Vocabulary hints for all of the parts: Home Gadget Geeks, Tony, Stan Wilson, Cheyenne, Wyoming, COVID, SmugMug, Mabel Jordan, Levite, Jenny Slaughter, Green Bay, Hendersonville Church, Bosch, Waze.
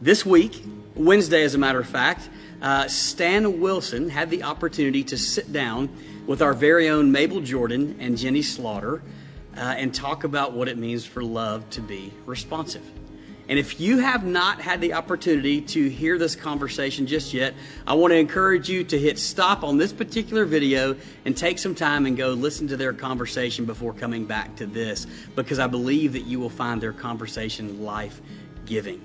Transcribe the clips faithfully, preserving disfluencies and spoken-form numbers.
This week, Wednesday as a matter of fact, uh, Stan Wilson had the opportunity to sit down with our very own Mabel Jordan and Jenny Slaughter uh, and talk about what it means for love to be responsive. And if you have not had the opportunity to hear this conversation just yet, I want to encourage you to hit stop on this particular video and take some time and go listen to their conversation before coming back to this, because I believe that you will find their conversation life-giving.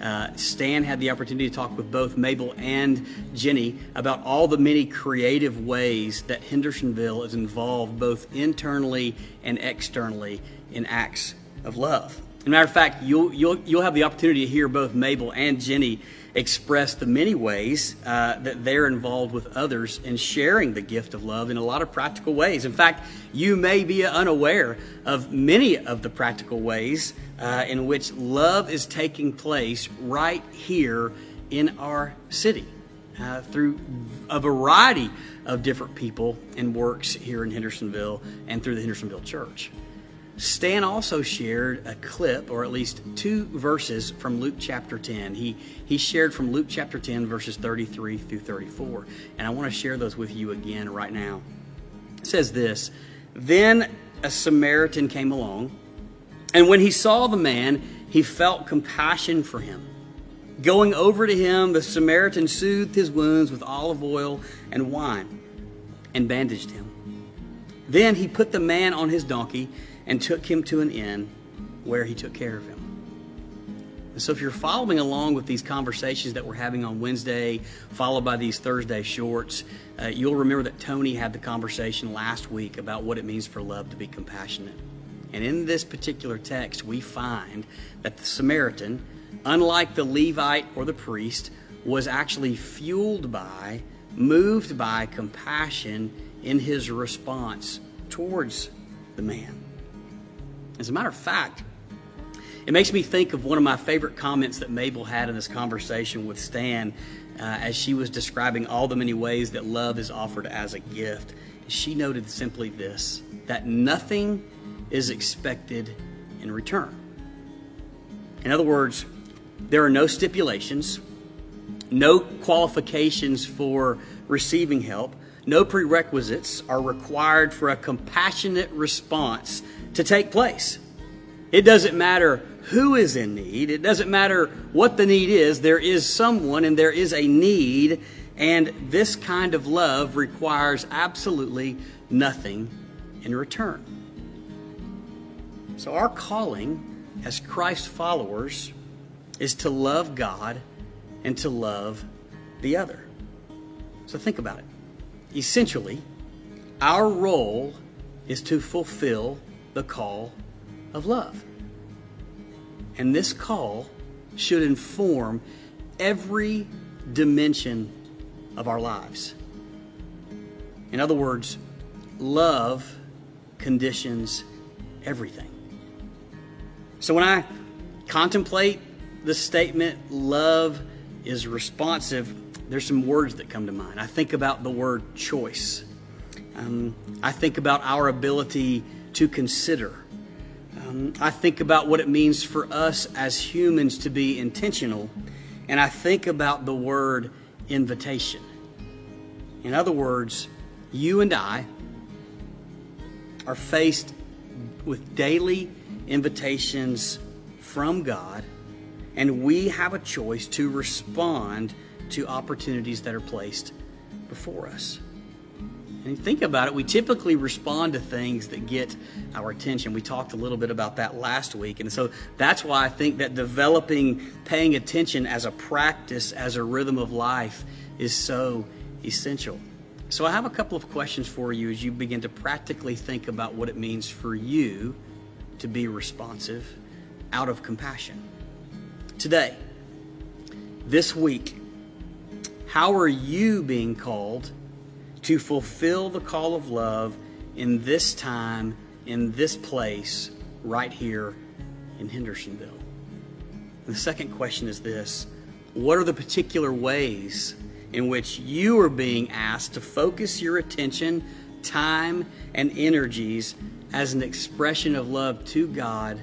Uh, Stan had the opportunity to talk with both Mabel and Jenny about all the many creative ways that Hendersonville is involved both internally and externally in acts of love. As a matter of fact, you'll, you'll, you'll have the opportunity to hear both Mabel and Jenny express the many ways uh, that they're involved with others in sharing the gift of love in a lot of practical ways. In fact, you may be unaware of many of the practical ways uh, in which love is taking place right here in our city uh, through a variety of different people and works here in Hendersonville and through the Hendersonville Church. Stan also shared a clip, or at least two verses from Luke chapter ten. He, he shared from Luke chapter ten, verses thirty-three through thirty-four. And I want to share those with you again right now. It says this, "Then a Samaritan came along, and when he saw the man, he felt compassion for him. Going over to him, the Samaritan soothed his wounds with olive oil and wine and bandaged him. Then he put the man on his donkey and took him to an inn where he took care of him." And so if you're following along with these conversations that we're having on Wednesday, followed by these Thursday shorts, uh, you'll remember that Tony had the conversation last week about what it means for love to be compassionate. And in this particular text, we find that the Samaritan, unlike the Levite or the priest, was actually fueled by, moved by compassion in his response towards the man. As a matter of fact, it makes me think of one of my favorite comments that Mabel had in this conversation with Stan uh, as she was describing all the many ways that love is offered as a gift. She noted simply this, that nothing is expected in return. In other words, there are no stipulations, no qualifications for receiving help, no prerequisites are required for a compassionate response to take place. It doesn't matter who is in need. It doesn't matter what the need is. There is someone and there is a need, and this kind of love requires absolutely nothing in return. So our calling as Christ followers is to love God and to love the other. So think about it. Essentially, our role is to fulfill the call of love. And this call should inform every dimension of our lives. In other words, love conditions everything. So when I contemplate the statement, love is responsive, there's some words that come to mind. I think about the word choice. Um, I think about our ability to consider. Um, I think about what it means for us as humans to be intentional. And I think about the word invitation. In other words, you and I are faced with daily invitations from God, and we have a choice to respond to opportunities that are placed before us. And think about it, we typically respond to things that get our attention. We talked a little bit about that last week, and so that's why I think that developing paying attention as a practice, as a rhythm of life, is so essential. So I have a couple of questions for you as you begin to practically think about what it means for you to be responsive out of compassion. Today, this week, how are you being called to fulfill the call of love in this time, in this place, right here in Hendersonville? And the second question is this: what are the particular ways in which you are being asked to focus your attention, time, and energies as an expression of love to God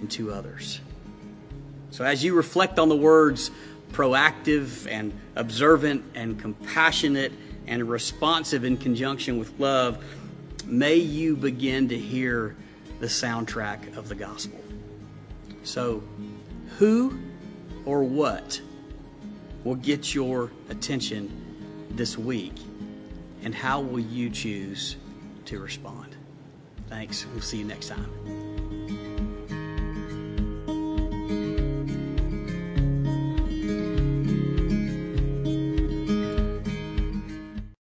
and to others? So as you reflect on the words proactive and observant and compassionate and responsive in conjunction with love, may you begin to hear the soundtrack of the gospel. So who or what will get your attention this week, and how will you choose to respond? Thanks. We'll see you next time.